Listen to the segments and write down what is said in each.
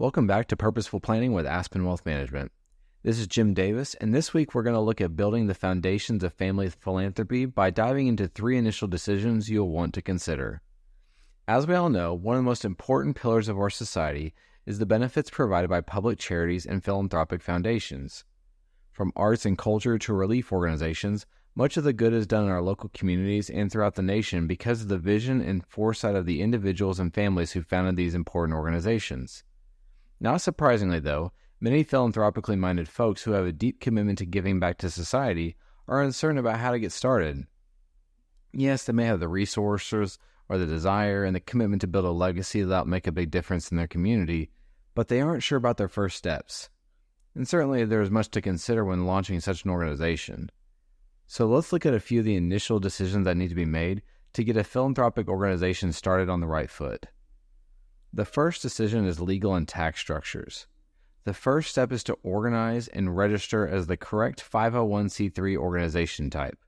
Welcome back to Purposeful Planning with Aspen Wealth Management. This is Jim Davis, and this week we're going to look at building the foundations of family philanthropy by diving into three initial decisions you'll want to consider. As we all know, one of the most important pillars of our society is the benefits provided by public charities and philanthropic foundations. From arts and culture to relief organizations, much of the good is done in our local communities and throughout the nation because of the vision and foresight of the individuals and families who founded these important organizations. Not surprisingly, though, many philanthropically minded folks who have a deep commitment to giving back to society are uncertain about how to get started. Yes, they may have the resources or the desire and the commitment to build a legacy that'll make a big difference in their community, but they aren't sure about their first steps. And certainly there is much to consider when launching such an organization. So let's look at a few of the initial decisions that need to be made to get a philanthropic organization started on the right foot. The first decision is legal and tax structures. The first step is to organize and register as the correct 501c3 organization type.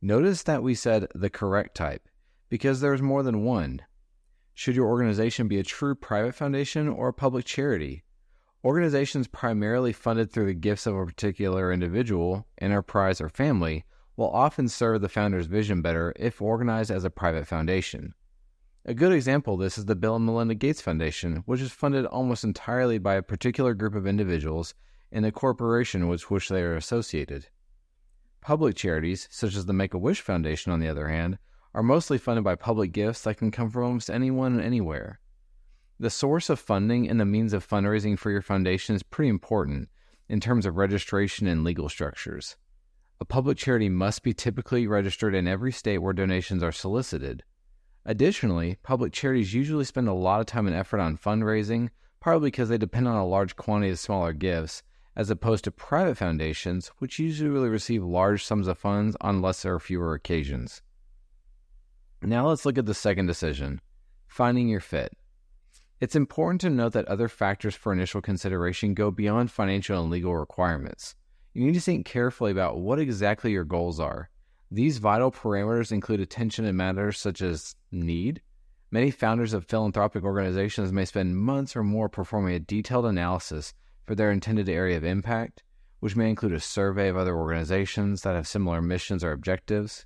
Notice that we said the correct type because there's more than one. Should your organization be a true private foundation or a public charity? Organizations primarily funded through the gifts of a particular individual, enterprise, or family will often serve the founder's vision better if organized as a private foundation. A good example of this is the Bill and Melinda Gates Foundation, which is funded almost entirely by a particular group of individuals and a corporation with which they are associated. Public charities, such as the Make-A-Wish Foundation, on the other hand, are mostly funded by public gifts that can come from almost anyone and anywhere. The source of funding and the means of fundraising for your foundation is pretty important in terms of registration and legal structures. A public charity must be typically registered in every state where donations are solicited. Additionally, public charities usually spend a lot of time and effort on fundraising, partly because they depend on a large quantity of smaller gifts, as opposed to private foundations, which usually receive large sums of funds on lesser or fewer occasions. Now let's look at the second decision, finding your fit. It's important to note that other factors for initial consideration go beyond financial and legal requirements. You need to think carefully about what exactly your goals are. These vital parameters include attention in matters such as need. Many founders of philanthropic organizations may spend months or more performing a detailed analysis for their intended area of impact, which may include a survey of other organizations that have similar missions or objectives.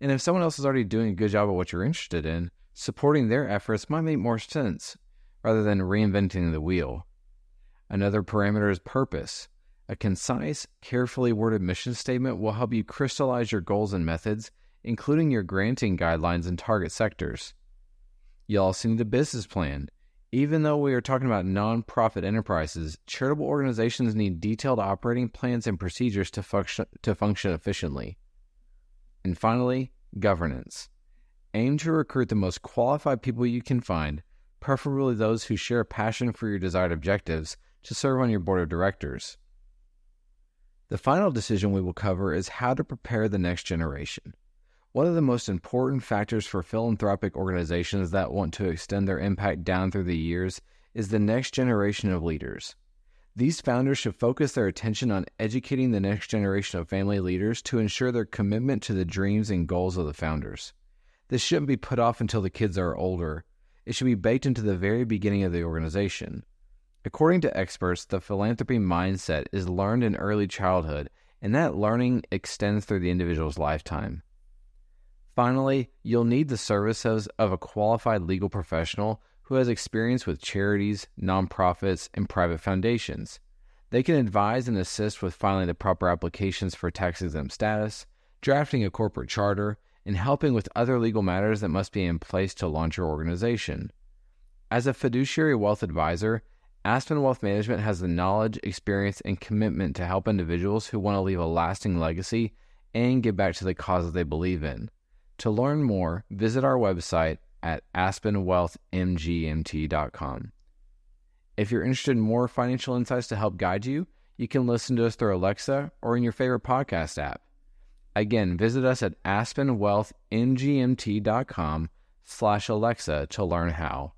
And if someone else is already doing a good job of what you're interested in, supporting their efforts might make more sense rather than reinventing the wheel. Another parameter is purpose. A concise, carefully worded mission statement will help you crystallize your goals and methods, including your granting guidelines and target sectors. You'll also need a business plan. Even though we are talking about nonprofit enterprises, charitable organizations need detailed operating plans and procedures to function efficiently. And finally, governance. Aim to recruit the most qualified people you can find, preferably those who share a passion for your desired objectives, to serve on your board of directors. The final decision we will cover is how to prepare the next generation. One of the most important factors for philanthropic organizations that want to extend their impact down through the years is the next generation of leaders. These founders should focus their attention on educating the next generation of family leaders to ensure their commitment to the dreams and goals of the founders. This shouldn't be put off until the kids are older. It should be baked into the very beginning of the organization. According to experts, the philanthropy mindset is learned in early childhood, and that learning extends through the individual's lifetime. Finally, you'll need the services of a qualified legal professional who has experience with charities, nonprofits, and private foundations. They can advise and assist with filing the proper applications for tax-exempt status, drafting a corporate charter, and helping with other legal matters that must be in place to launch your organization. As a fiduciary wealth advisor, Aspen Wealth Management has the knowledge, experience, and commitment to help individuals who want to leave a lasting legacy and give back to the causes they believe in. To learn more, visit our website at aspenwealthmgmt.com. If you're interested in more financial insights to help guide you, you can listen to us through Alexa or in your favorite podcast app. Again, visit us at aspenwealthmgmt.com/Alexa to learn how.